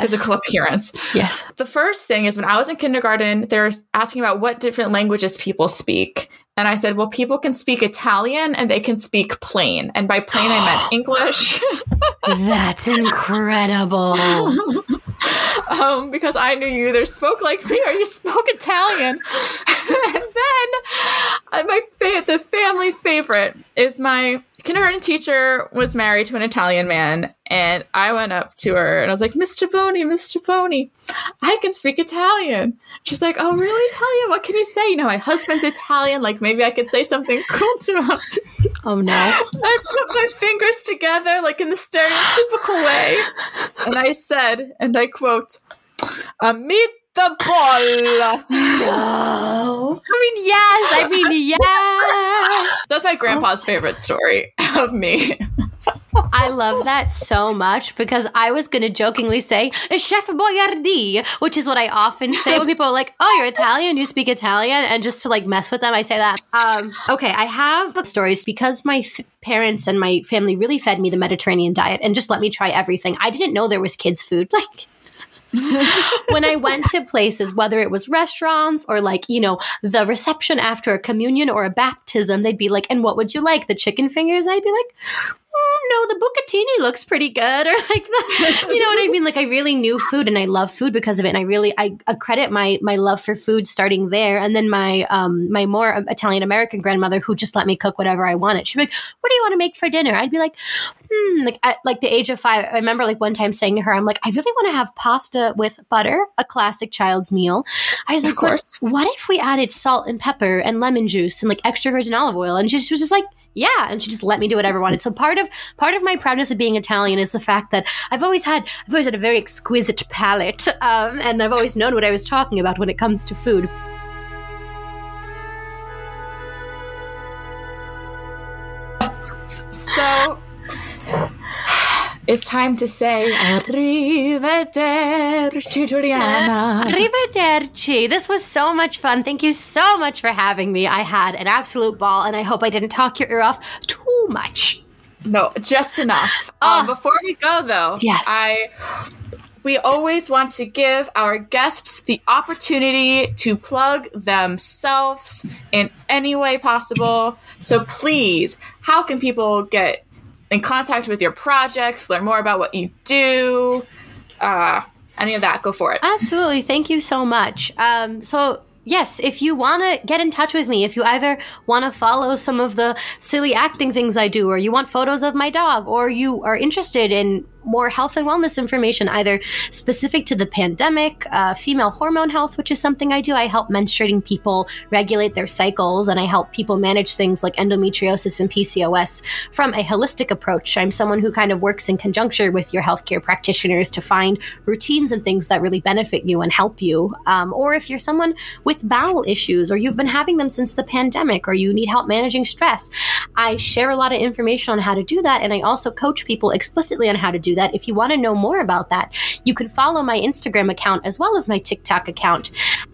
physical appearance. Yes. The first thing is when I was in kindergarten, they're asking about what different languages people speak. And I said, well, people can speak Italian and they can speak plain. And by plain, I meant English. That's incredible. Because I knew you either spoke like me or you spoke Italian. And then the family favorite is my kindergarten teacher was married to an Italian man. And I went up to her and I was like, Mr. Boney, I can speak Italian. She's like, oh, really, Talia? What can you say? You know, my husband's Italian. Like, maybe I could say something cool to him. Oh, no. I put my fingers together, like, in the stereotypical way. And I said, and I quote, Amita Bolla. No. I mean, yes. That's my grandpa's favorite story of me. I love that so much because I was going to jokingly say Chef Boyardee, which is what I often say when people are like, oh, you're Italian, you speak Italian. And just to like mess with them, I say that. Okay, I have stories because my parents and my family really fed me the Mediterranean diet and just let me try everything. I didn't know there was kids' food. Like, when I went to places, whether it was restaurants or like, you know, the reception after a communion or a baptism, they'd be like, and what would you like? The chicken fingers? I'd be like, no, the bucatini looks pretty good. Or like, the, you know what I mean? Like I really knew food and I love food because of it. And I really, I credit my love for food starting there. And then my more Italian-American grandmother who just let me cook whatever I wanted. She'd be like, what do you want to make for dinner? I'd be like, like at like the age of 5, I remember like one time saying to her, I'm like, I really want to have pasta with butter, a classic child's meal. I was like, what if we added salt and pepper and lemon juice and like extra virgin olive oil? And she was just like, yeah, and she just let me do whatever I wanted. So part of my proudness of being Italian is the fact that I've always had a very exquisite palate, and I've always known what I was talking about when it comes to food. So it's time to say arrivederci, Juliana. Arrivederci. This was so much fun. Thank you so much for having me. I had an absolute ball, and I hope I didn't talk your ear off too much. No, just enough. Before we go, though, yes. We always want to give our guests the opportunity to plug themselves in any way possible. So please, how can people get in contact with your projects, learn more about what you do, any of that? Go for it. Absolutely. Thank you so much. So yes, if you want to get in touch with me, if you either want to follow some of the silly acting things I do, or you want photos of my dog, or you are interested in more health and wellness information, either specific to the pandemic, female hormone health, which is something I do. I help menstruating people regulate their cycles, and I help people manage things like endometriosis and PCOS from a holistic approach. I'm someone who kind of works in conjunction with your healthcare practitioners to find routines and things that really benefit you and help you. Or if you're someone with bowel issues, or you've been having them since the pandemic, or you need help managing stress, I share a lot of information on how to do that, and I also coach people explicitly on how to do that. If you want to know more about that, you can follow my Instagram account as well as my TikTok account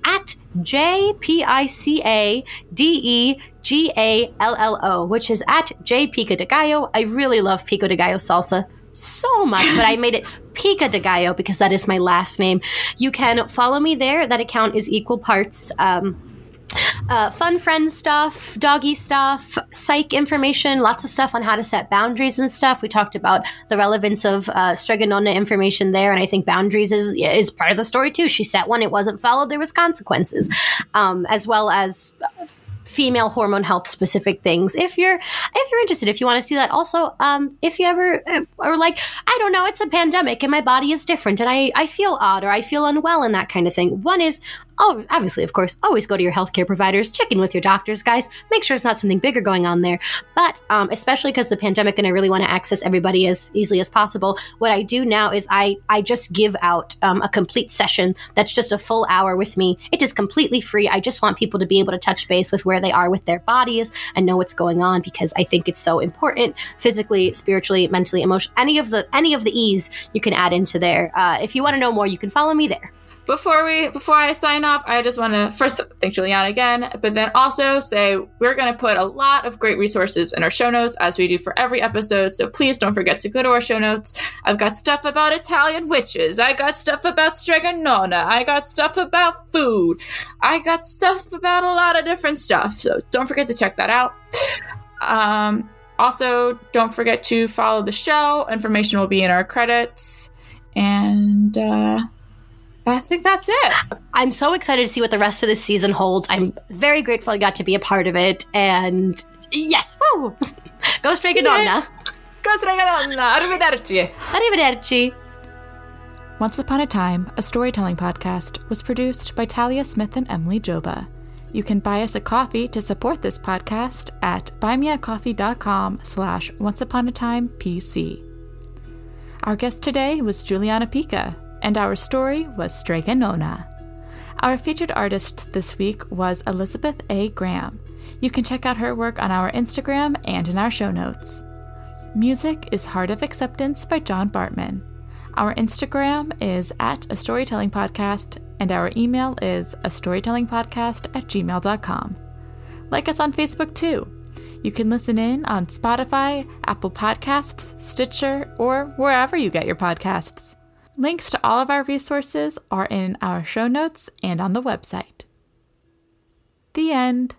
at JPICADEGALLO, which is at J Pica de Gallo. I really love pico de gallo salsa so much, but I made it Pica de Gallo because that is my last name. You can follow me there. That account is equal parts fun friend stuff, doggy stuff, psych information, lots of stuff on how to set boundaries and stuff. We talked about the relevance of Strega Nona information there, and I think boundaries is part of the story too. She set one, it wasn't followed, there was consequences, as well as female hormone health specific things. If you're interested, if you want to see that also, if you ever are like, I don't know, it's a pandemic and my body is different and I feel odd or I feel unwell and that kind of thing. One is Oh, obviously, of course, always go to your healthcare providers, check in with your doctors, guys, make sure it's not something bigger going on there. But especially because the pandemic and I really want to access everybody as easily as possible, what I do now is I just give out a complete session that's just a full hour with me. It is completely free. I just want people to be able to touch base with where they are with their bodies and know what's going on, because I think it's so important physically, spiritually, mentally, emotionally, any of the E's you can add into there. If you want to know more, you can follow me there. Before I sign off, I just want to first thank Juliana again, but then also say we're going to put a lot of great resources in our show notes, as we do for every episode, so please don't forget to go to our show notes. I've got stuff about Italian witches. I got stuff about Strega Nona. I got stuff about food. I got stuff about a lot of different stuff, so don't forget to check that out. Also, don't forget to follow the show. Information will be in our credits, and... I think that's it. I'm so excited to see what the rest of this season holds. I'm very grateful I got to be a part of it. And yes, woo! Go Strega Nonna. Go Strega Nonna. Arrivederci. Arrivederci. Once Upon a Time, a storytelling podcast, was produced by Talia Smith and Emily Joba. You can buy us a coffee to support this podcast at buymeacoffee.com/onceuponatimepc. Our guest today was Juliana Pica, and our story was Strega Nona. Our featured artist this week was Elizabeth A. Graham. You can check out her work on our Instagram and in our show notes. Music is Heart of Acceptance by John Bartman. Our Instagram is @astorytellingpodcast, and our email is astorytellingpodcast@gmail.com. Like us on Facebook too. You can listen in on Spotify, Apple Podcasts, Stitcher, or wherever you get your podcasts. Links to all of our resources are in our show notes and on the website. The end.